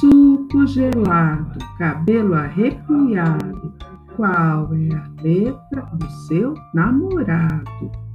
suco gelado, cabelo arrepiado, qual é a letra do seu namorado?